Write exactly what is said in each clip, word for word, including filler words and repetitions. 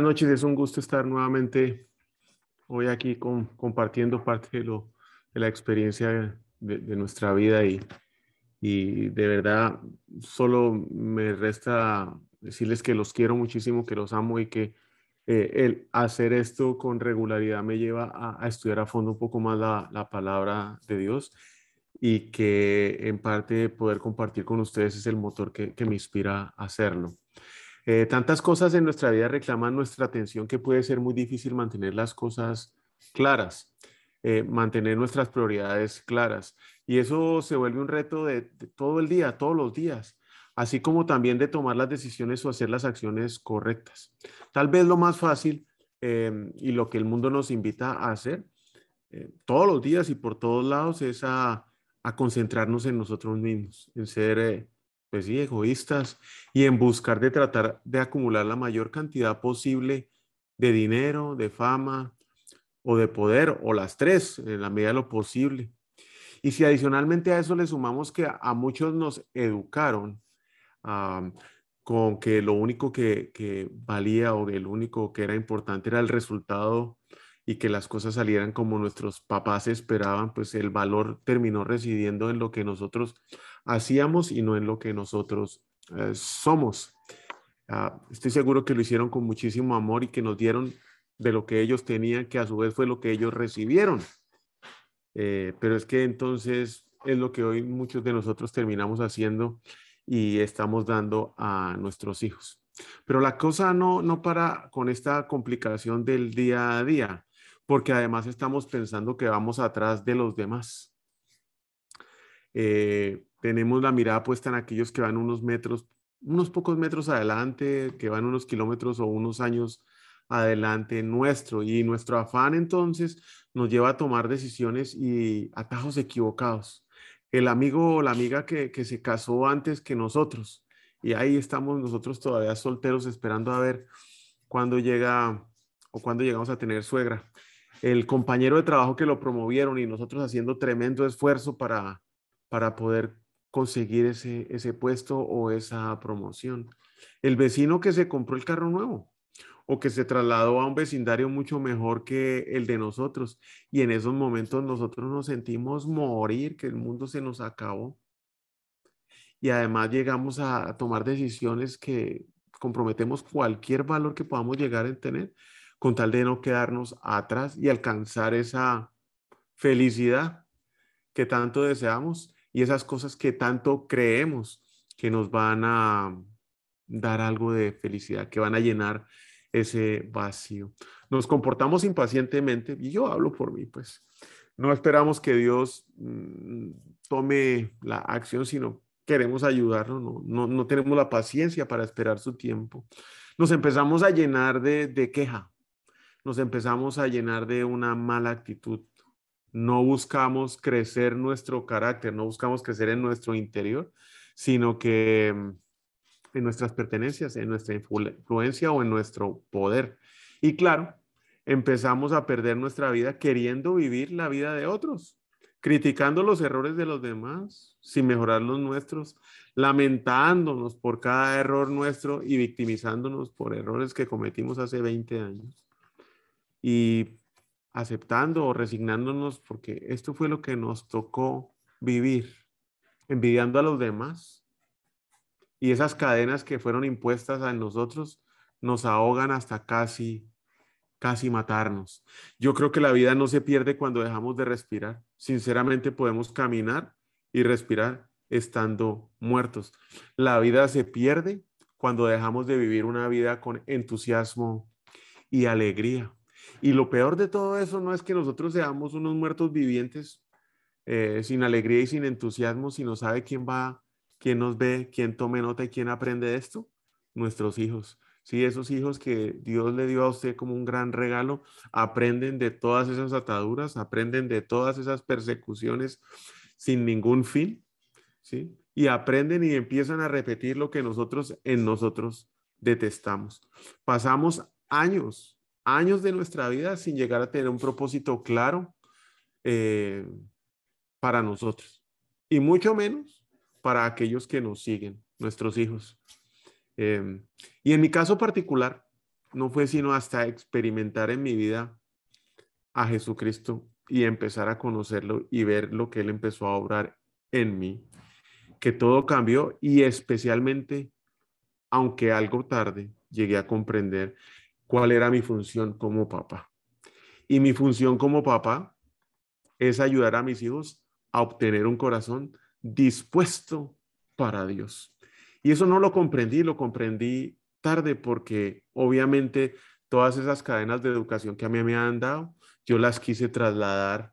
Buenas noches, es un gusto estar nuevamente hoy aquí con, compartiendo parte de, lo, de la experiencia de, de nuestra vida y, y de verdad solo me resta decirles que los quiero muchísimo, que los amo y que eh, el hacer esto con regularidad me lleva a, a estudiar a fondo un poco más la, la palabra de Dios y que en parte poder compartir con ustedes es el motor que, que me inspira a hacerlo. Eh, tantas cosas en nuestra vida reclaman nuestra atención que puede ser muy difícil mantener las cosas claras, eh, mantener nuestras prioridades claras. Y eso se vuelve un reto de, de todo el día, todos los días, así como también de tomar las decisiones o hacer las acciones correctas. Tal vez lo más fácil eh, y lo que el mundo nos invita a hacer eh, todos los días y por todos lados es a, a concentrarnos en nosotros mismos, en ser eh, pues sí, egoístas, y en buscar de tratar de acumular la mayor cantidad posible de dinero, de fama o de poder, o las tres, en la medida de lo posible. Y si adicionalmente a eso le sumamos que a muchos nos educaron um, con que lo único que, que valía o el único que era importante era el resultado y que las cosas salieran como nuestros papás esperaban, pues el valor terminó residiendo en lo que nosotros hacíamos y no en lo que nosotros eh, somos. Uh, estoy seguro que lo hicieron con muchísimo amor y que nos dieron de lo que ellos tenían, que a su vez fue lo que ellos recibieron. Eh, pero es que entonces es lo que hoy muchos de nosotros terminamos haciendo y estamos dando a nuestros hijos. Pero la cosa no, no para con esta complicación del día a día, porque además estamos pensando que vamos atrás de los demás. Eh, tenemos la mirada puesta en aquellos que van unos metros, unos pocos metros adelante, que van unos kilómetros o unos años adelante nuestro. Y nuestro afán entonces nos lleva a tomar decisiones y atajos equivocados. El amigo o la amiga que, que se casó antes que nosotros. Y ahí estamos nosotros todavía solteros esperando a ver cuándo llega o cuándo llegamos a tener suegra. El compañero de trabajo que lo promovieron y nosotros haciendo tremendo esfuerzo para para poder conseguir ese, ese puesto o esa promoción. El vecino que se compró el carro nuevo o que se trasladó a un vecindario mucho mejor que el de nosotros. Y en esos momentos nosotros nos sentimos morir, que el mundo se nos acabó. Y además llegamos a tomar decisiones que comprometemos cualquier valor que podamos llegar a tener con tal de no quedarnos atrás y alcanzar esa felicidad que tanto deseamos y esas cosas que tanto creemos que nos van a dar algo de felicidad, que van a llenar ese vacío. Nos comportamos impacientemente, y yo hablo por mí, pues. No esperamos que Dios mmm, tome la acción, sino queremos ayudarnos, no, no, no tenemos la paciencia para esperar su tiempo. Nos empezamos a llenar de, de queja, nos empezamos a llenar de una mala actitud. No buscamos crecer nuestro carácter, no buscamos crecer en nuestro interior, sino que en nuestras pertenencias, en nuestra influencia o en nuestro poder. Y claro, empezamos a perder nuestra vida queriendo vivir la vida de otros, criticando los errores de los demás sin mejorar los nuestros, lamentándonos por cada error nuestro y victimizándonos por errores que cometimos hace veinte años y aceptando o resignándonos porque esto fue lo que nos tocó vivir, envidiando a los demás, y esas cadenas que fueron impuestas a nosotros nos ahogan hasta casi casi matarnos. Yo creo que la vida no se pierde cuando dejamos de respirar. Sinceramente podemos caminar y respirar estando muertos. La vida se pierde cuando dejamos de vivir una vida con entusiasmo y alegría. Y lo peor de todo eso no es que nosotros seamos unos muertos vivientes eh, sin alegría y sin entusiasmo, sino ¿sabe quién va, quién nos ve, quién tome nota y quién aprende de esto? nuestros hijos. Sí, esos hijos que Dios le dio a usted como un gran regalo, aprenden de todas esas ataduras, aprenden de todas esas persecuciones sin ningún fin, ¿sí? Y aprenden y empiezan a repetir lo que nosotros en nosotros detestamos. Pasamos años, años de nuestra vida sin llegar a tener un propósito claro eh, para nosotros, y mucho menos para aquellos que nos siguen, nuestros hijos. Eh, y en mi caso particular, no fue sino hasta experimentar en mi vida a Jesucristo y empezar a conocerlo y ver lo que Él empezó a obrar en mí, que todo cambió, y especialmente, aunque algo tarde, llegué a comprender cuál era mi función como papá. Y mi función como papá es ayudar a mis hijos a obtener un corazón dispuesto para Dios. Y eso no lo comprendí, lo comprendí tarde, porque obviamente todas esas cadenas de educación que a mí me han dado, yo las quise trasladar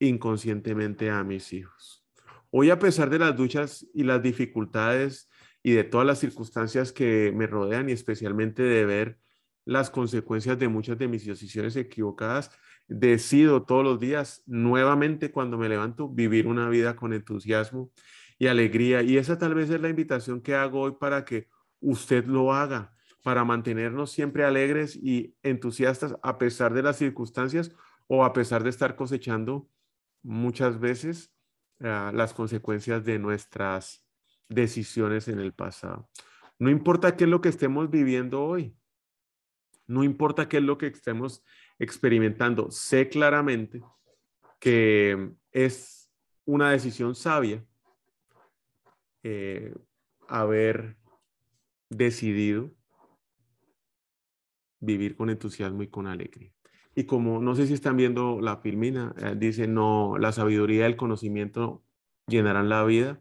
inconscientemente a mis hijos. Hoy, a pesar de las duchas y las dificultades y de todas las circunstancias que me rodean, y especialmente de ver las consecuencias de muchas de mis decisiones equivocadas, decido todos los días, nuevamente cuando me levanto, vivir una vida con entusiasmo y alegría. Y esa tal vez es la invitación que hago hoy para que usted lo haga, para mantenernos siempre alegres y entusiastas a pesar de las circunstancias, o a pesar de estar cosechando muchas veces uh, las consecuencias de nuestras decisiones en el pasado. No importa qué es lo que estemos viviendo hoy, no importa qué es lo que estemos experimentando, sé claramente que es una decisión sabia eh, haber decidido vivir con entusiasmo y con alegría. Y como no sé si están viendo la filmina, eh, dice, no, la sabiduría y el conocimiento llenarán la vida,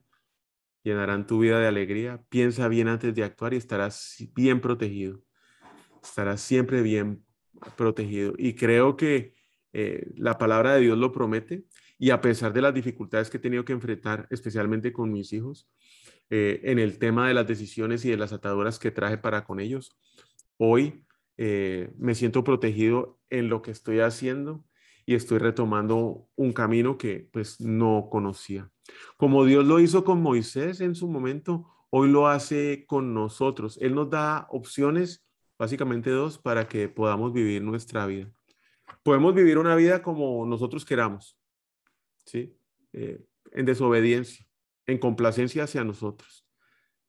llenarán tu vida de alegría. Piensa bien antes de actuar y estarás bien protegido. Estarás siempre bien protegido. Y creo que eh, la palabra de Dios lo promete. Y a pesar de las dificultades que he tenido que enfrentar, especialmente con mis hijos, eh, en el tema de las decisiones y de las ataduras que traje para con ellos, hoy eh, me siento protegido en lo que estoy haciendo, y estoy retomando un camino que pues no conocía. Como Dios lo hizo con Moisés en su momento, hoy lo hace con nosotros. Él nos da opciones, básicamente dos, para que podamos vivir nuestra vida. Podemos vivir una vida como nosotros queramos, ¿sí? Eh, en desobediencia, en complacencia hacia nosotros.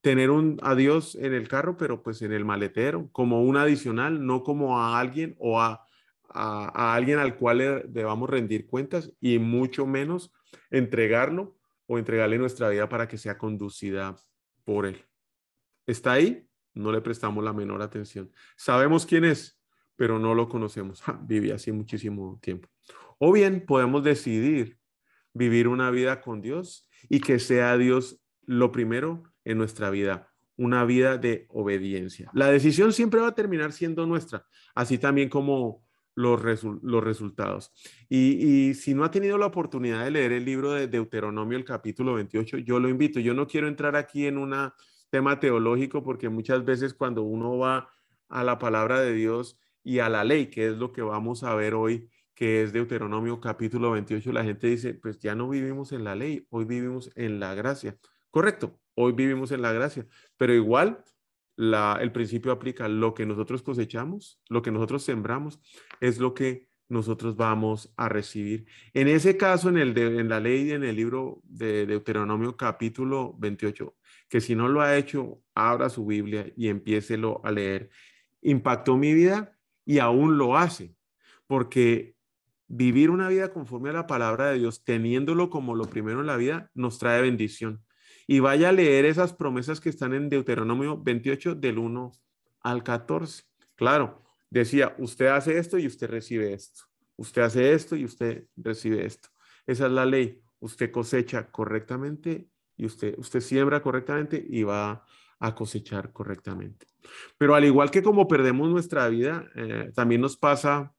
Tener un, a Dios en el carro, pero pues en el maletero, como un adicional, no como a alguien o a, a, a alguien al cual le debamos rendir cuentas, y mucho menos entregarlo o entregarle nuestra vida para que sea conducida por Él. ¿Está ahí? No le prestamos la menor atención. Sabemos quién es, pero no lo conocemos. Ja, viví así muchísimo tiempo. O bien podemos decidir vivir una vida con Dios, y que sea Dios lo primero en nuestra vida. Una vida de obediencia. La decisión siempre va a terminar siendo nuestra, así también como los, resu los resultados. Y, y si no ha tenido la oportunidad de leer el libro de Deuteronomio, el capítulo veintiocho, yo lo invito. Yo no quiero entrar aquí en un tema teológico, porque muchas veces cuando uno va a la palabra de Dios y a la ley, que es lo que vamos a ver hoy, que es Deuteronomio capítulo veintiocho, la gente dice, pues ya no vivimos en la ley, hoy vivimos en la gracia. Correcto, hoy vivimos en la gracia, pero igual La, el principio aplica. Lo que nosotros cosechamos, lo que nosotros sembramos, es lo que nosotros vamos a recibir. En ese caso, en, el de, en la ley, en el libro de Deuteronomio capítulo veintiocho, que si no lo ha hecho, abra su Biblia y empiécelo a leer. Impactó mi vida y aún lo hace, porque vivir una vida conforme a la palabra de Dios, teniéndolo como lo primero en la vida, nos trae bendición. Y vaya a leer esas promesas que están en Deuteronomio veintiocho, del uno al catorce. Claro, decía, usted hace esto y usted recibe esto. Usted hace esto y usted recibe esto. Esa es la ley. Usted cosecha correctamente y usted, usted siembra correctamente y va a cosechar correctamente. Pero al igual que como perdemos nuestra vida, eh, también nos pasa,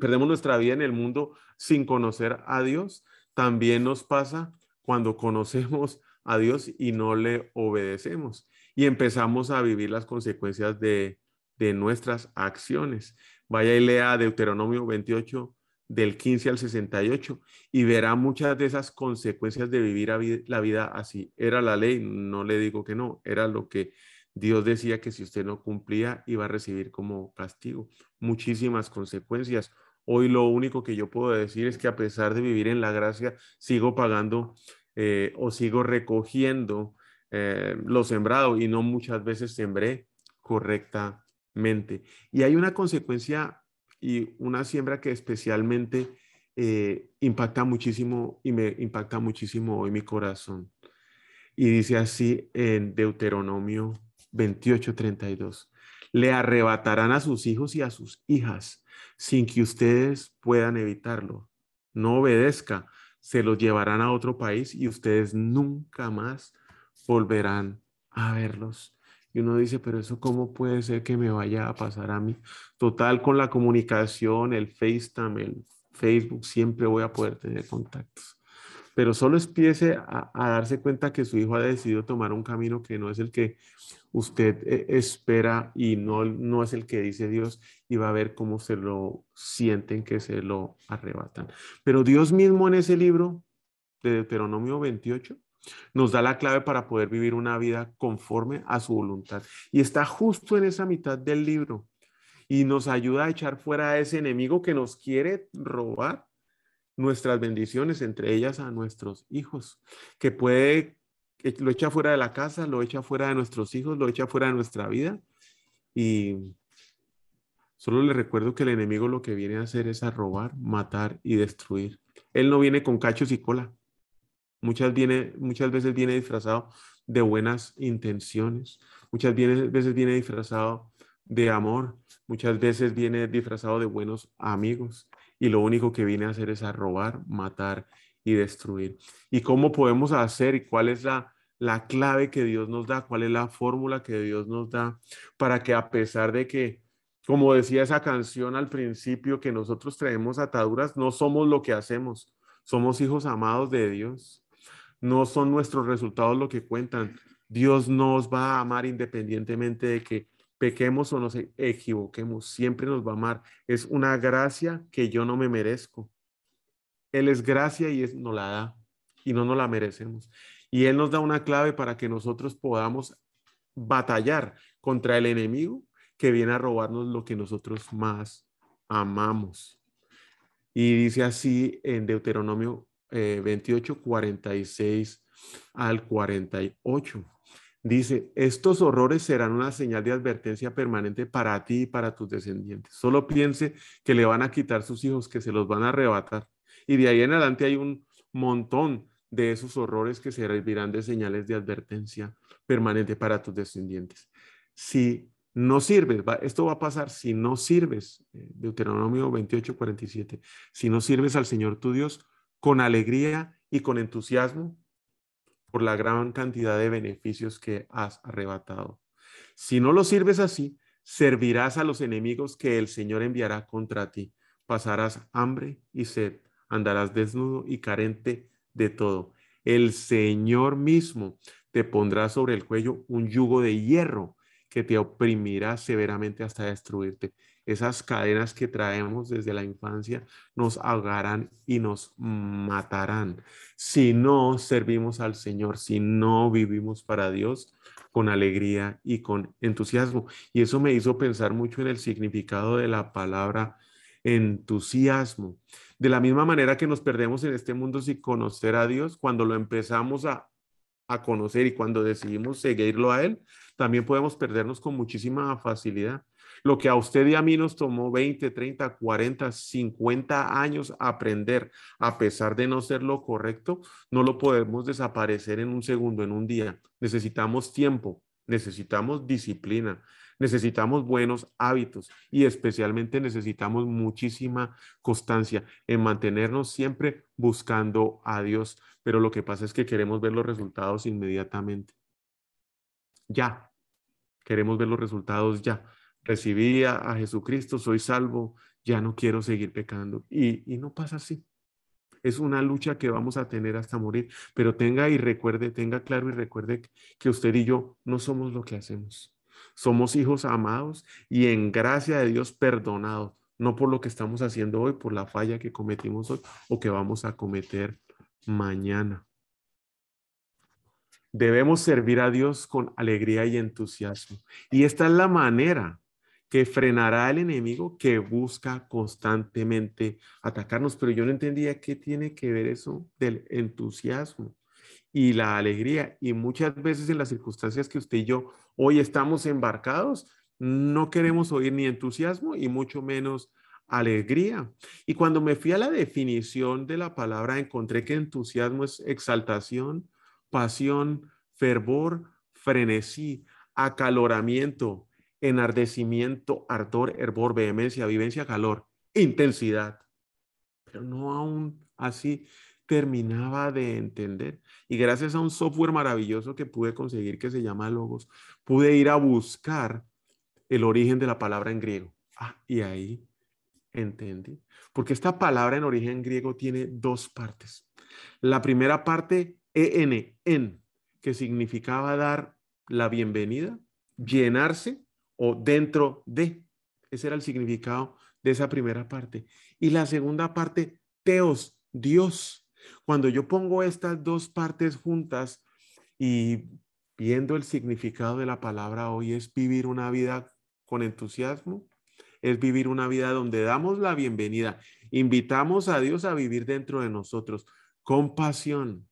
perdemos nuestra vida en el mundo sin conocer a Dios, también nos pasa cuando conocemos a Dios y no le obedecemos. Y empezamos a vivir las consecuencias de, de nuestras acciones. Vaya y lea Deuteronomio veintiocho, del quince al sesenta y ocho, y verá muchas de esas consecuencias de vivir la vida así. Era la ley, no le digo que no, era lo que Dios decía que si usted no cumplía iba a recibir como castigo. Muchísimas consecuencias. Hoy lo único que yo puedo decir es que a pesar de vivir en la gracia, sigo pagando eh, o sigo recogiendo eh, lo sembrado, y no muchas veces sembré correctamente. Y hay una consecuencia y una siembra que especialmente eh, impacta muchísimo y me impacta muchísimo hoy mi corazón. Y dice así en Deuteronomio veintiocho, treinta y dos. Le arrebatarán a sus hijos y a sus hijas sin que ustedes puedan evitarlo. No obedezca, se los llevarán a otro país y ustedes nunca más volverán a verlos. Y uno dice, pero eso ¿cómo puede ser que me vaya a pasar a mí? Total, con la comunicación, el FaceTime, el Facebook, siempre voy a poder tener contactos. Pero solo empiece a, a darse cuenta que su hijo ha decidido tomar un camino que no es el que usted eh, espera y no, no es el que dice Dios, y va a ver cómo se lo sienten que se lo arrebatan. Pero Dios mismo en ese libro de Deuteronomio veintiocho, nos da la clave para poder vivir una vida conforme a su voluntad. Y está justo en esa mitad del libro. Y nos ayuda a echar fuera a ese enemigo que nos quiere robar nuestras bendiciones, entre ellas a nuestros hijos. Que puede, lo echa fuera de la casa, lo echa fuera de nuestros hijos, lo echa fuera de nuestra vida. Y solo les recuerdo que el enemigo lo que viene a hacer es a robar, matar y destruir. Él no viene con cachos y cola. Muchas, viene, muchas veces viene disfrazado de buenas intenciones, muchas veces viene disfrazado de amor, muchas veces viene disfrazado de buenos amigos, y lo único que viene a hacer es a robar, matar y destruir. ¿Y cómo podemos hacer y cuál es la, la clave que Dios nos da? ¿Cuál es la fórmula que Dios nos da para que, a pesar de que, como decía esa canción al principio, que nosotros traemos ataduras, no somos lo que hacemos, somos hijos amados de Dios? No son nuestros resultados lo que cuentan. Dios nos va a amar independientemente de que pequemos o nos equivoquemos. Siempre nos va a amar. Es una gracia que yo no me merezco. Él es gracia y nos la da. Y no nos la merecemos. Y Él nos da una clave para que nosotros podamos batallar contra el enemigo que viene a robarnos lo que nosotros más amamos. Y dice así en Deuteronomio Eh, veintiocho, cuarenta y seis al cuarenta y ocho. Dice, estos horrores serán una señal de advertencia permanente para ti y para tus descendientes. Solo piense que le van a quitar sus hijos, que se los van a arrebatar. Y de ahí en adelante hay un montón de esos horrores que servirán de señales de advertencia permanente para tus descendientes. Si no sirves, va, esto va a pasar si no sirves, Deuteronomio veintiocho, cuarenta y siete, si no sirves al Señor tu Dios con alegría y con entusiasmo por la gran cantidad de beneficios que has arrebatado. Si no lo sirves así, servirás a los enemigos que el Señor enviará contra ti. Pasarás hambre y sed, andarás desnudo y carente de todo. El Señor mismo te pondrá sobre el cuello un yugo de hierro que te oprimirá severamente hasta destruirte. Esas cadenas que traemos desde la infancia nos ahogarán y nos matarán. Si no servimos al Señor, si no vivimos para Dios con alegría y con entusiasmo. Y eso me hizo pensar mucho en el significado de la palabra entusiasmo. De la misma manera que nos perdemos en este mundo sin conocer a Dios, cuando lo empezamos a, a conocer y cuando decidimos seguirlo a Él, también podemos perdernos con muchísima facilidad. Lo que a usted y a mí nos tomó veinte, treinta, cuarenta, cincuenta años aprender, a pesar de no ser lo correcto, no lo podemos desaparecer en un segundo, en un día. Necesitamos tiempo, necesitamos disciplina, necesitamos buenos hábitos y especialmente necesitamos muchísima constancia en mantenernos siempre buscando a Dios. Pero lo que pasa es que queremos ver los resultados inmediatamente. Ya, queremos ver los resultados ya. Recibí a, a Jesucristo, soy salvo, ya no quiero seguir pecando. Y, y no pasa así. Es una lucha que vamos a tener hasta morir, pero tenga y recuerde, tenga claro y recuerde que usted y yo no somos lo que hacemos. Somos hijos amados y en gracia de Dios perdonados, no por lo que estamos haciendo hoy, por la falla que cometimos hoy o que vamos a cometer mañana. Debemos servir a Dios con alegría y entusiasmo. Y esta es la manera que frenará al enemigo que busca constantemente atacarnos. Pero yo no entendía qué tiene que ver eso del entusiasmo y la alegría. Y muchas veces en las circunstancias que usted y yo hoy estamos embarcados, no queremos oír ni entusiasmo y mucho menos alegría. Y cuando me fui a la definición de la palabra, encontré que entusiasmo es exaltación, pasión, fervor, frenesí, acaloramiento, enardecimiento, ardor, hervor, vehemencia, vivencia, calor, intensidad. Pero no aún así terminaba de entender. Y gracias a un software maravilloso que pude conseguir que se llama Logos, pude ir a buscar el origen de la palabra en griego. Ah, y ahí entendí. Porque esta palabra en origen griego tiene dos partes. La primera parte, en, en, que significaba dar la bienvenida, llenarse o dentro de. Ese era el significado de esa primera parte. Y la segunda parte, teos, Dios. Cuando yo pongo estas dos partes juntas y viendo el significado de la palabra hoy, es vivir una vida con entusiasmo, es vivir una vida donde damos la bienvenida, invitamos a Dios a vivir dentro de nosotros, con pasión,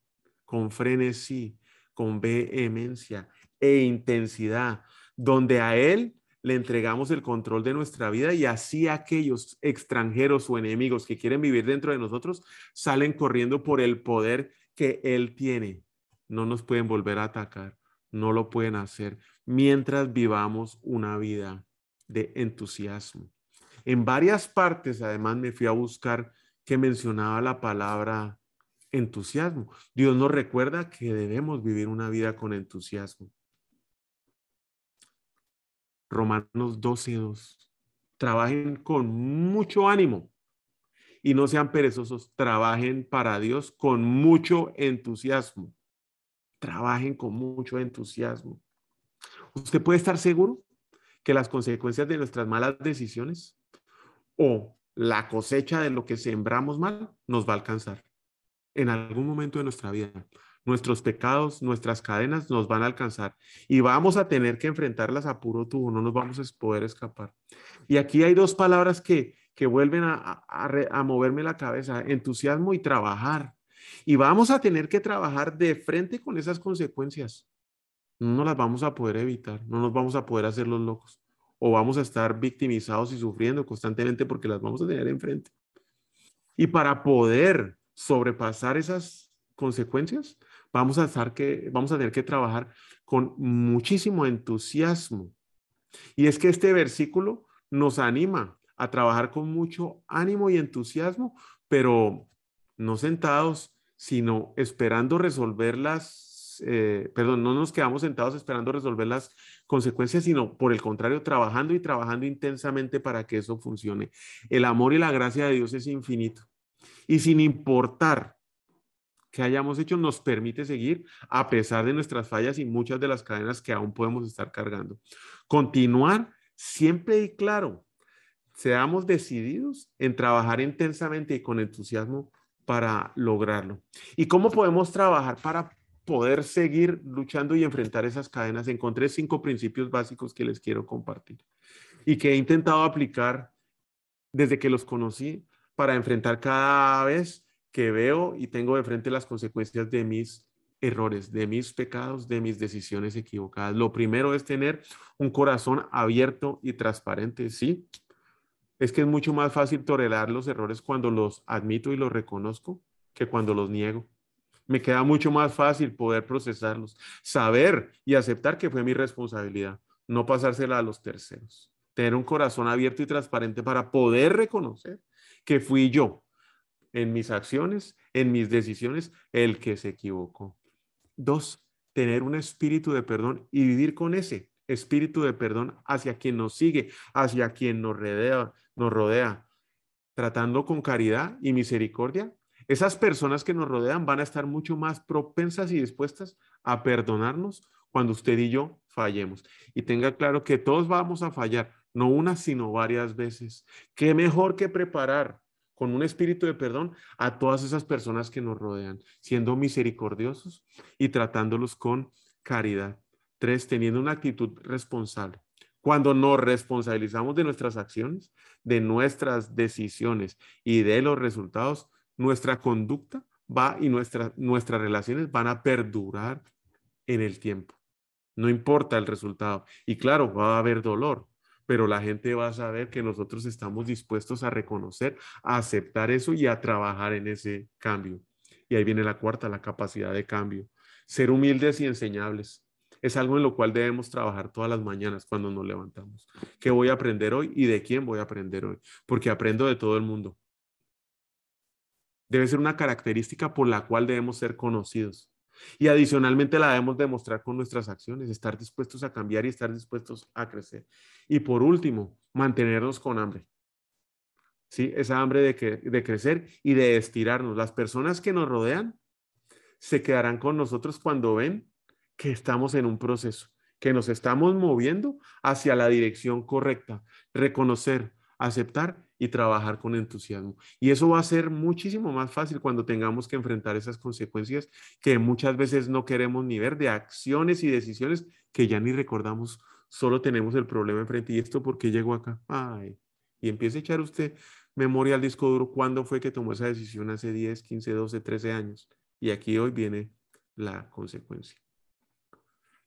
con frenesí, con vehemencia e intensidad, donde a Él le entregamos el control de nuestra vida y así aquellos extranjeros o enemigos que quieren vivir dentro de nosotros salen corriendo por el poder que Él tiene. No nos pueden volver a atacar, no lo pueden hacer mientras vivamos una vida de entusiasmo. En varias partes, además, me fui a buscar que mencionaba la palabra entusiasmo. Dios nos recuerda que debemos vivir una vida con entusiasmo. Romanos doce dos. Trabajen con mucho ánimo y no sean perezosos. Trabajen para Dios con mucho entusiasmo. Trabajen con mucho entusiasmo. Usted puede estar seguro que las consecuencias de nuestras malas decisiones o la cosecha de lo que sembramos mal nos va a alcanzar. En algún momento de nuestra vida, nuestros pecados, nuestras cadenas nos van a alcanzar y vamos a tener que enfrentarlas a puro tubo, no nos vamos a poder escapar. Y aquí hay dos palabras que, que vuelven a, a, a moverme la cabeza, entusiasmo y trabajar. Y vamos a tener que trabajar de frente con esas consecuencias. No las vamos a poder evitar, no nos vamos a poder hacer los locos o vamos a estar victimizados y sufriendo constantemente porque las vamos a tener enfrente. Y para poder sobrepasar esas consecuencias, vamos a, estar que, vamos a tener que trabajar con muchísimo entusiasmo. Y es que este versículo nos anima a trabajar con mucho ánimo y entusiasmo, pero no sentados, sino esperando resolver las, eh, perdón, no nos quedamos sentados esperando resolver las consecuencias, sino por el contrario, trabajando y trabajando intensamente para que eso funcione. El amor y la gracia de Dios es infinito. Y sin importar qué hayamos hecho, nos permite seguir a pesar de nuestras fallas y muchas de las cadenas que aún podemos estar cargando. Continuar siempre y claro, seamos decididos en trabajar intensamente y con entusiasmo para lograrlo. ¿Y cómo podemos trabajar para poder seguir luchando y enfrentar esas cadenas? Encontré cinco principios básicos que les quiero compartir y que he intentado aplicar desde que los conocí, para enfrentar cada vez que veo y tengo de frente las consecuencias de mis errores, de mis pecados, de mis decisiones equivocadas. Lo primero es tener un corazón abierto y transparente, ¿sí? Es que es mucho más fácil tolerar los errores cuando los admito y los reconozco que cuando los niego. Me queda mucho más fácil poder procesarlos, saber y aceptar que fue mi responsabilidad, no pasársela a los terceros. Tener un corazón abierto y transparente para poder reconocer que fui yo, en mis acciones, en mis decisiones, el que se equivocó. Dos, tener un espíritu de perdón y vivir con ese espíritu de perdón hacia quien nos sigue, hacia quien nos rodea, nos rodea, tratando con caridad y misericordia Esas personas que nos rodean van a estar mucho más propensas y dispuestas a perdonarnos cuando usted y yo fallemos. Y tenga claro que todos vamos a fallar, no una, sino varias veces. ¿Qué mejor que preparar con un espíritu de perdón a todas esas personas que nos rodean, siendo misericordiosos y tratándolos con caridad? Tres, teniendo una actitud responsable. Cuando nos responsabilizamos de nuestras acciones, de nuestras decisiones y de los resultados, nuestra conducta va y nuestra, nuestras relaciones van a perdurar en el tiempo. No importa el resultado. Y claro, va a haber dolor, pero la gente va a saber que nosotros estamos dispuestos a reconocer, a aceptar eso y a trabajar en ese cambio. Y ahí viene la cuarta, la capacidad de cambio. Ser humildes y enseñables. Es algo en lo cual debemos trabajar todas las mañanas cuando nos levantamos. ¿Qué voy a aprender hoy y de quién voy a aprender hoy? Porque aprendo de todo el mundo. Debe ser una característica por la cual debemos ser conocidos. Y adicionalmente la debemos demostrar con nuestras acciones, estar dispuestos a cambiar y estar dispuestos a crecer. Y por último, mantenernos con hambre. ¿Sí? Esa hambre de, que, de crecer y de estirarnos. Las personas que nos rodean se quedarán con nosotros cuando ven que estamos en un proceso, que nos estamos moviendo hacia la dirección correcta. Reconocer, aceptar y trabajar con entusiasmo. Y eso va a ser muchísimo más fácil cuando tengamos que enfrentar esas consecuencias que muchas veces no queremos ni ver, de acciones y decisiones que ya ni recordamos, solo tenemos el problema enfrente. ¿Y esto por qué llegó acá? Ay, y empieza a echar usted memoria al disco duro, ¿cuándo fue que tomó esa decisión? Hace diez, quince, doce, trece años. Y aquí hoy viene la consecuencia.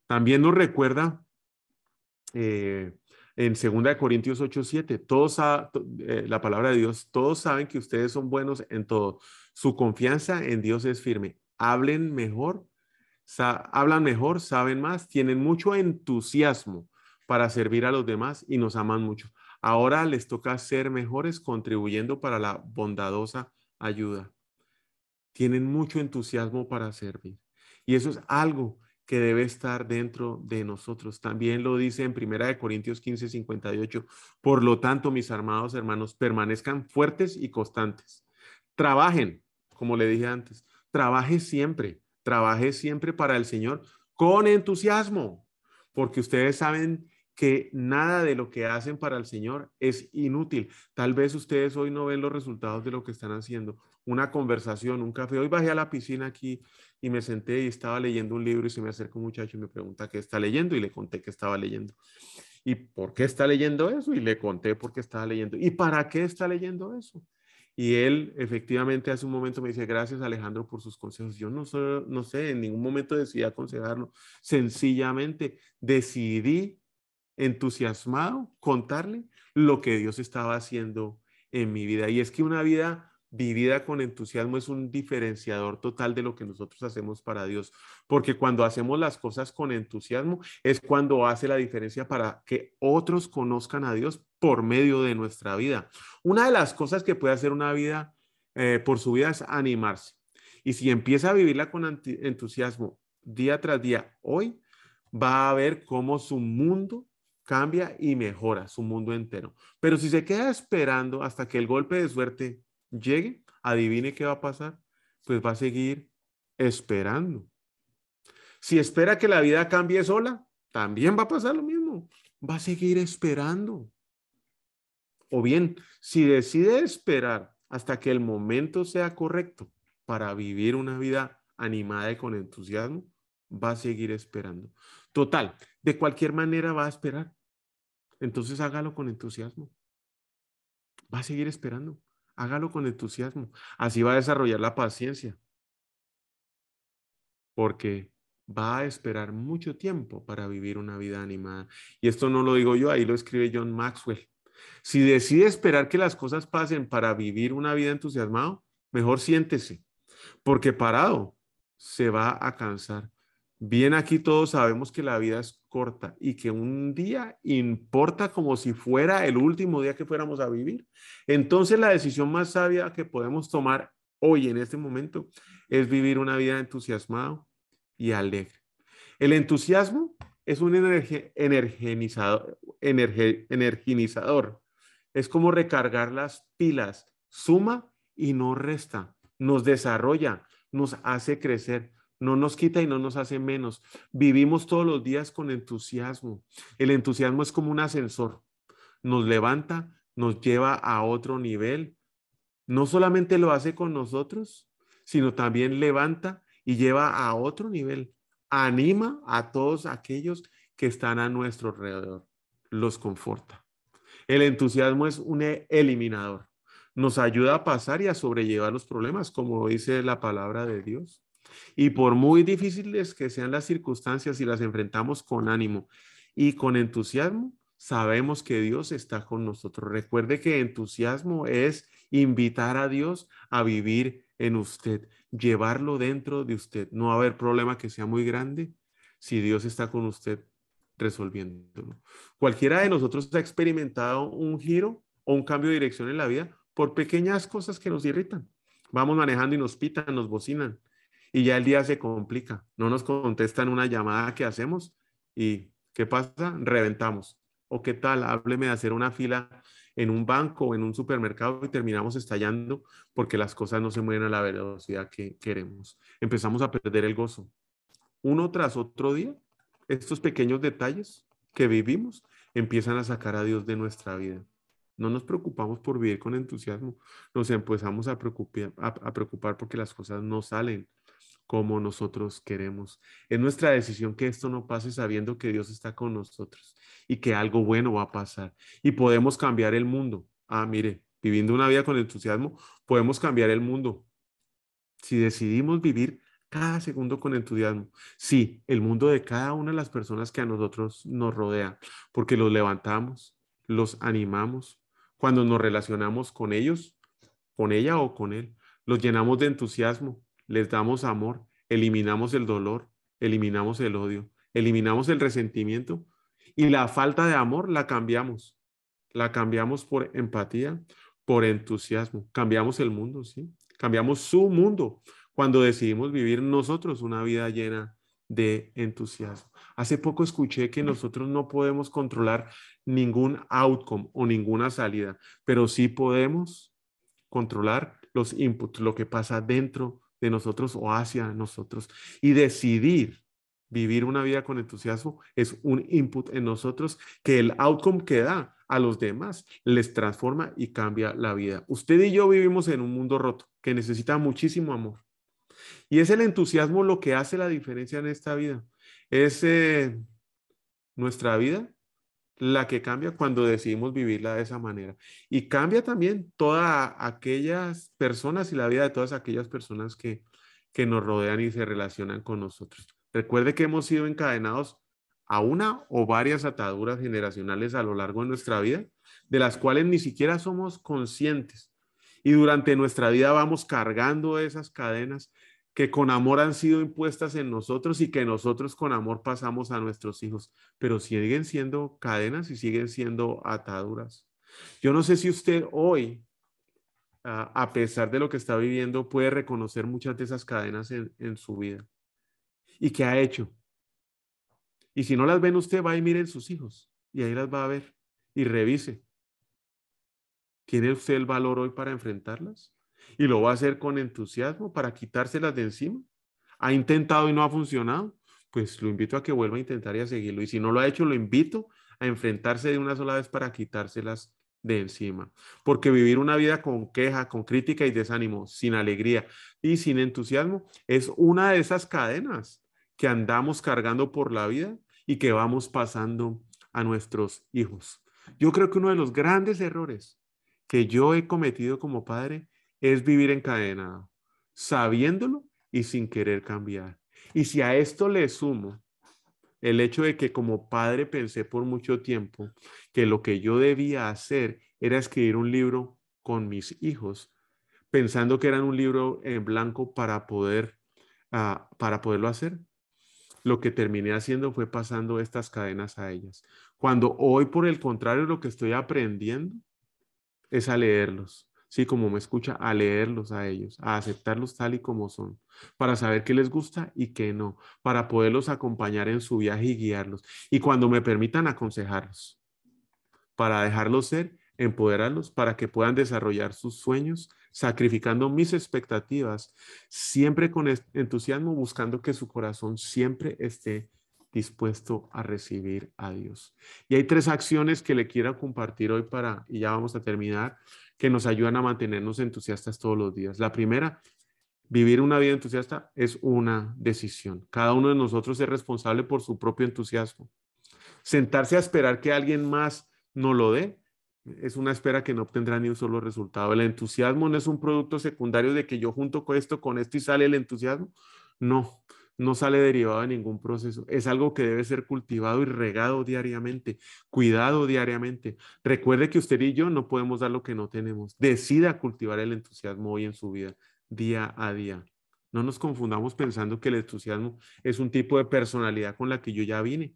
También nos recuerda... Eh, En segunda de Corintios ocho siete, todos a, eh, la palabra de Dios, todos saben que ustedes son buenos en todo. Su confianza en Dios es firme. Hablen mejor, hablan mejor, saben más, tienen mucho entusiasmo para servir a los demás y nos aman mucho. Ahora les toca ser mejores contribuyendo para la bondadosa ayuda. Tienen mucho entusiasmo para servir. Y eso es algo que debe estar dentro de nosotros. También lo dice en primera de Corintios quince, cincuenta y ocho. Por lo tanto, mis amados hermanos, permanezcan fuertes y constantes. Trabajen, como le dije antes, trabaje siempre, trabaje siempre para el Señor con entusiasmo, porque ustedes saben que nada de lo que hacen para el Señor es inútil. Tal vez ustedes hoy no ven los resultados de lo que están haciendo. Una conversación, un café. Hoy bajé a la piscina aquí y me senté y estaba leyendo un libro y se me acercó un muchacho y me pregunta qué está leyendo y le conté qué estaba leyendo. ¿Y por qué está leyendo eso? Y le conté por qué estaba leyendo. ¿Y para qué está leyendo eso? Y él efectivamente hace un momento me dice, gracias Alejandro por sus consejos. Yo no, so, no sé, en ningún momento decidí aconsejarlo. Sencillamente decidí, entusiasmado, contarle lo que Dios estaba haciendo en mi vida. Y es que una vida vivida con entusiasmo es un diferenciador total de lo que nosotros hacemos para Dios, porque cuando hacemos las cosas con entusiasmo es cuando hace la diferencia para que otros conozcan a Dios por medio de nuestra vida. Una de las cosas que puede hacer una vida eh, por su vida es animarse, y si empieza a vivirla con entusiasmo día tras día, hoy va a ver cómo su mundo cambia y mejora, su mundo entero. Pero si se queda esperando hasta que el golpe de suerte llegue, adivine qué va a pasar, pues va a seguir esperando. Si espera que la vida cambie sola, también va a pasar lo mismo, va a seguir esperando. O bien, si decide esperar hasta que el momento sea correcto para vivir una vida animada y con entusiasmo, va a seguir esperando. Total, de cualquier manera va a esperar. Entonces hágalo con entusiasmo. Va a seguir esperando. Hágalo con entusiasmo. Así va a desarrollar la paciencia, porque va a esperar mucho tiempo para vivir una vida animada. Y esto no lo digo yo, ahí lo escribe John Maxwell. Si decide esperar que las cosas pasen para vivir una vida entusiasmado, mejor siéntese, porque parado se va a cansar. Bien, aquí todos sabemos que la vida es corta y que un día importa como si fuera el último día que fuéramos a vivir. Entonces la decisión más sabia que podemos tomar hoy en este momento es vivir una vida entusiasmada y alegre. El entusiasmo es un energe, energizador, energe, energizador. Es como recargar las pilas, suma y no resta. nos desarrolla, nos hace crecer, no nos quita y no nos hace menos. Vivimos todos los días con entusiasmo. El entusiasmo es como un ascensor. Nos levanta, nos lleva a otro nivel. No solamente lo hace con nosotros, sino también levanta y lleva a otro nivel. Anima a todos aquellos que están a nuestro alrededor. Los conforta. El entusiasmo es un eliminador. Nos ayuda a pasar y a sobrellevar los problemas, como dice la palabra de Dios. Y por muy difíciles que sean las circunstancias, si las enfrentamos con ánimo y con entusiasmo, sabemos que Dios está con nosotros. Recuerde que entusiasmo es invitar a Dios a vivir en usted, llevarlo dentro de usted. No va a haber problema que sea muy grande si Dios está con usted resolviéndolo. Cualquiera de nosotros ha experimentado un giro o un cambio de dirección en la vida por pequeñas cosas que nos irritan. Vamos manejando y nos pitan, nos bocinan. Y ya el día se complica, no nos contestan una llamada que hacemos y ¿qué pasa? Reventamos. O ¿qué tal? Hábleme de hacer una fila en un banco o en un supermercado y terminamos estallando porque las cosas no se mueven a la velocidad que queremos. Empezamos a perder el gozo. Uno tras otro día, estos pequeños detalles que vivimos empiezan a sacar a Dios de nuestra vida. No nos preocupamos por vivir con entusiasmo, nos empezamos a preocupar, a, a preocupar porque las cosas no salen como nosotros queremos. Es nuestra decisión que esto no pase, sabiendo que Dios está con nosotros y que algo bueno va a pasar y podemos cambiar el mundo. Ah, mire, viviendo una vida con entusiasmo, podemos cambiar el mundo. Si decidimos vivir cada segundo con entusiasmo, sí, el mundo de cada una de las personas que a nosotros nos rodea, porque los levantamos, los animamos, cuando nos relacionamos con ellos, con ella o con él, los llenamos de entusiasmo, les damos amor, eliminamos el dolor, eliminamos el odio, eliminamos el resentimiento y la falta de amor la cambiamos. La cambiamos por empatía, por entusiasmo. Cambiamos el mundo, ¿sí? Cambiamos su mundo cuando decidimos vivir nosotros una vida llena de entusiasmo. Hace poco escuché que nosotros no podemos controlar ningún outcome o ninguna salida, pero sí podemos controlar los inputs, lo que pasa dentro de nosotros o hacia nosotros. Y decidir vivir una vida con entusiasmo es un input en nosotros que el outcome que da a los demás les transforma y cambia la vida. Usted y yo vivimos en un mundo roto que necesita muchísimo amor. Y es el entusiasmo lo que hace la diferencia en esta vida. Es eh, nuestra vida la que cambia cuando decidimos vivirla de esa manera. Y cambia también todas aquellas personas y la vida de todas aquellas personas que, que nos rodean y se relacionan con nosotros. Recuerde que hemos sido encadenados a una o varias ataduras generacionales a lo largo de nuestra vida, de las cuales ni siquiera somos conscientes. Y durante nuestra vida vamos cargando esas cadenas que con amor han sido impuestas en nosotros y que nosotros con amor pasamos a nuestros hijos, pero siguen siendo cadenas y siguen siendo ataduras. Yo no sé si usted hoy, a pesar de lo que está viviendo, puede reconocer muchas de esas cadenas en, en su vida. ¿Y qué ha hecho? Y si no las ven usted, va y miren sus hijos y ahí las va a ver y revise. ¿Tiene usted el valor hoy para enfrentarlas? Y lo va a hacer con entusiasmo para quitárselas de encima. ¿Ha intentado y no ha funcionado? Pues lo invito a que vuelva a intentar y a seguirlo. Y si no lo ha hecho, lo invito a enfrentarse de una sola vez para quitárselas de encima. Porque vivir una vida con queja, con crítica y desánimo, sin alegría y sin entusiasmo, es una de esas cadenas que andamos cargando por la vida y que vamos pasando a nuestros hijos. Yo creo que uno de los grandes errores que yo he cometido como padre es vivir encadenado, sabiéndolo y sin querer cambiar. Y si a esto le sumo el hecho de que como padre pensé por mucho tiempo que lo que yo debía hacer era escribir un libro con mis hijos, pensando que era un libro en blanco para poder, uh, para poderlo hacer, lo que terminé haciendo fue pasando estas cadenas a ellas. Cuando hoy, por el contrario, lo que estoy aprendiendo es a leerlos. Sí, como me escucha, a leerlos a ellos, a aceptarlos tal y como son, para saber qué les gusta y qué no, para poderlos acompañar en su viaje y guiarlos. Y cuando me permitan, aconsejarlos, para dejarlos ser, empoderarlos, para que puedan desarrollar sus sueños, sacrificando mis expectativas, siempre con entusiasmo, buscando que su corazón siempre esté dispuesto a recibir a Dios. Y hay tres acciones que le quiero compartir hoy para, y ya vamos a terminar, que nos ayudan a mantenernos entusiastas todos los días. La primera, vivir una vida entusiasta es una decisión. Cada uno de nosotros es responsable por su propio entusiasmo. Sentarse a esperar que alguien más nos lo dé es una espera que no obtendrá ni un solo resultado. El entusiasmo no es un producto secundario de que yo junto con esto, con esto y sale el entusiasmo. No, no sale derivado de ningún proceso. Es algo que debe ser cultivado y regado diariamente, cuidado diariamente. Recuerde que usted y yo no podemos dar lo que no tenemos. Decida cultivar el entusiasmo hoy en su vida, día a día. No nos confundamos pensando que el entusiasmo es un tipo de personalidad con la que yo ya vine.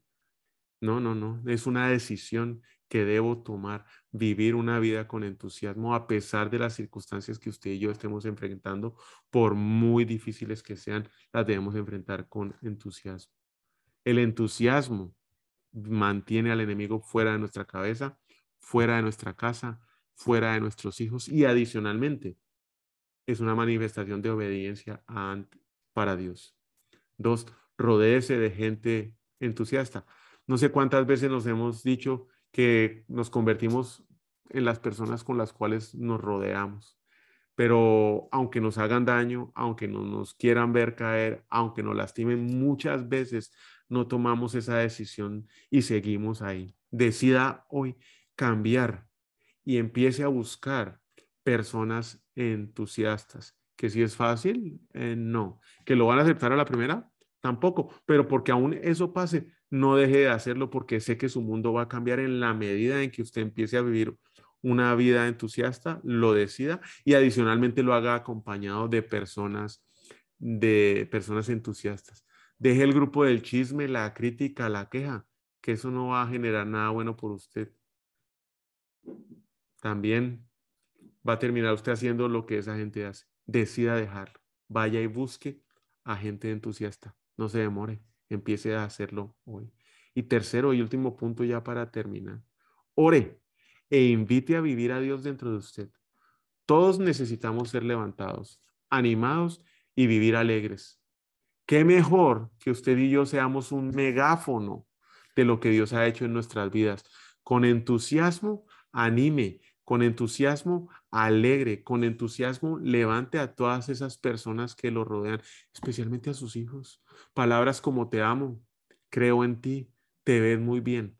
No, no, no. Es una decisión que debo tomar, vivir una vida con entusiasmo a pesar de las circunstancias que usted y yo estemos enfrentando, por muy difíciles que sean, las debemos enfrentar con entusiasmo. El entusiasmo mantiene al enemigo fuera de nuestra cabeza, fuera de nuestra casa, fuera de nuestros hijos y adicionalmente es una manifestación de obediencia ante, para Dios. Dos, rodéese de gente entusiasta. No sé cuántas veces nos hemos dicho que nos convertimos en las personas con las cuales nos rodeamos. Pero aunque nos hagan daño, aunque no nos quieran ver caer, aunque nos lastimen, muchas veces no tomamos esa decisión y seguimos ahí. Decida hoy cambiar y empiece a buscar personas entusiastas. ¿Que si es fácil? Eh, no. ¿Que lo van a aceptar a la primera? Tampoco. Pero porque aún eso pase, no deje de hacerlo, porque sé que su mundo va a cambiar en la medida en que usted empiece a vivir una vida entusiasta, lo decida y adicionalmente lo haga acompañado de personas, de personas entusiastas. Deje el grupo del chisme, la crítica, la queja, que eso no va a generar nada bueno por usted. También va a terminar usted haciendo lo que esa gente hace. Decida dejarlo. Vaya y busque a gente entusiasta. No se demore. Empiece a hacerlo hoy. Y tercero y último punto ya para terminar. Ore e invite a vivir a Dios dentro de usted. Todos necesitamos ser levantados, animados y vivir alegres. Qué mejor que usted y yo seamos un megáfono de lo que Dios ha hecho en nuestras vidas. Con entusiasmo, anime. Con entusiasmo, alegre. Con entusiasmo, levante a todas esas personas que lo rodean, especialmente a sus hijos. Palabras como te amo, creo en ti, te ves muy bien,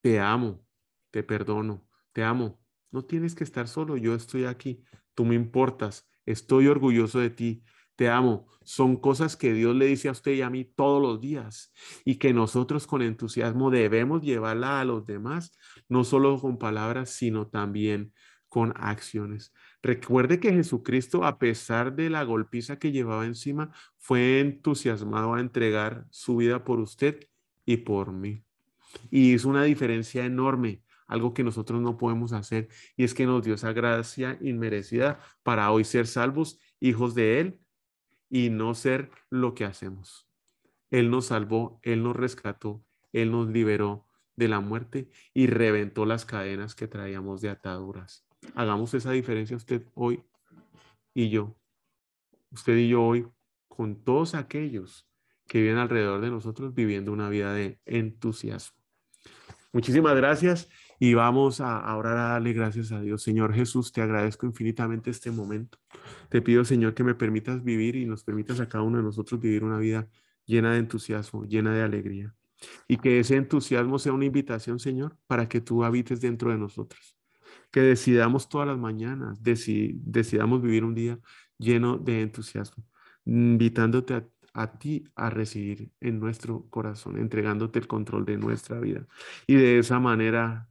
te amo, te perdono, te amo. No tienes que estar solo, yo estoy aquí, tú me importas, estoy orgulloso de ti, te amo. Son cosas que Dios le dice a usted y a mí todos los días y que nosotros con entusiasmo debemos llevarla a los demás, no solo con palabras, sino también con acciones. Recuerde que Jesucristo, a pesar de la golpiza que llevaba encima, fue entusiasmado a entregar su vida por usted y por mí. Y hizo una diferencia enorme, algo que nosotros no podemos hacer, y es que nos dio esa gracia inmerecida para hoy ser salvos, hijos de Él, y no ser lo que hacemos. Él nos salvó, Él nos rescató, Él nos liberó de la muerte y reventó las cadenas que traíamos de ataduras. Hagamos esa diferencia usted hoy y yo. Usted y yo hoy, con todos aquellos que viven alrededor de nosotros, viviendo una vida de entusiasmo. Muchísimas gracias y vamos a, a orar a darle gracias a Dios. Señor Jesús, te agradezco infinitamente este momento. Te pido, Señor, que me permitas vivir y nos permitas a cada uno de nosotros vivir una vida llena de entusiasmo, llena de alegría. Y que ese entusiasmo sea una invitación, Señor, para que tú habites dentro de nosotros. Que decidamos todas las mañanas, deci- decidamos vivir un día lleno de entusiasmo, invitándote a, a ti a recibir en nuestro corazón, entregándote el control de nuestra vida. Y de esa manera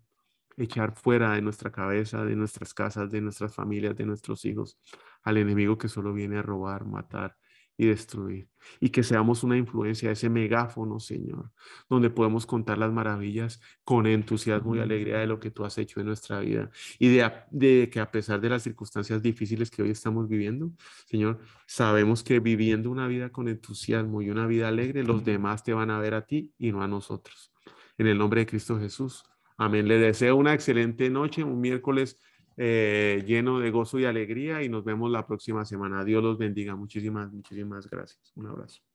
echar fuera de nuestra cabeza, de nuestras casas, de nuestras familias, de nuestros hijos, al enemigo que solo viene a robar, matar y destruir. Y que seamos una influencia, ese megáfono, Señor, donde podemos contar las maravillas con entusiasmo y alegría de lo que tú has hecho en nuestra vida. Y de, de que a pesar de las circunstancias difíciles que hoy estamos viviendo, Señor, sabemos que viviendo una vida con entusiasmo y una vida alegre, los demás te van a ver a ti y no a nosotros. En el nombre de Cristo Jesús. Amén. Le deseo una excelente noche, un miércoles eh, lleno de gozo y alegría, y nos vemos la próxima semana. Dios los bendiga. Muchísimas, muchísimas gracias. Un abrazo.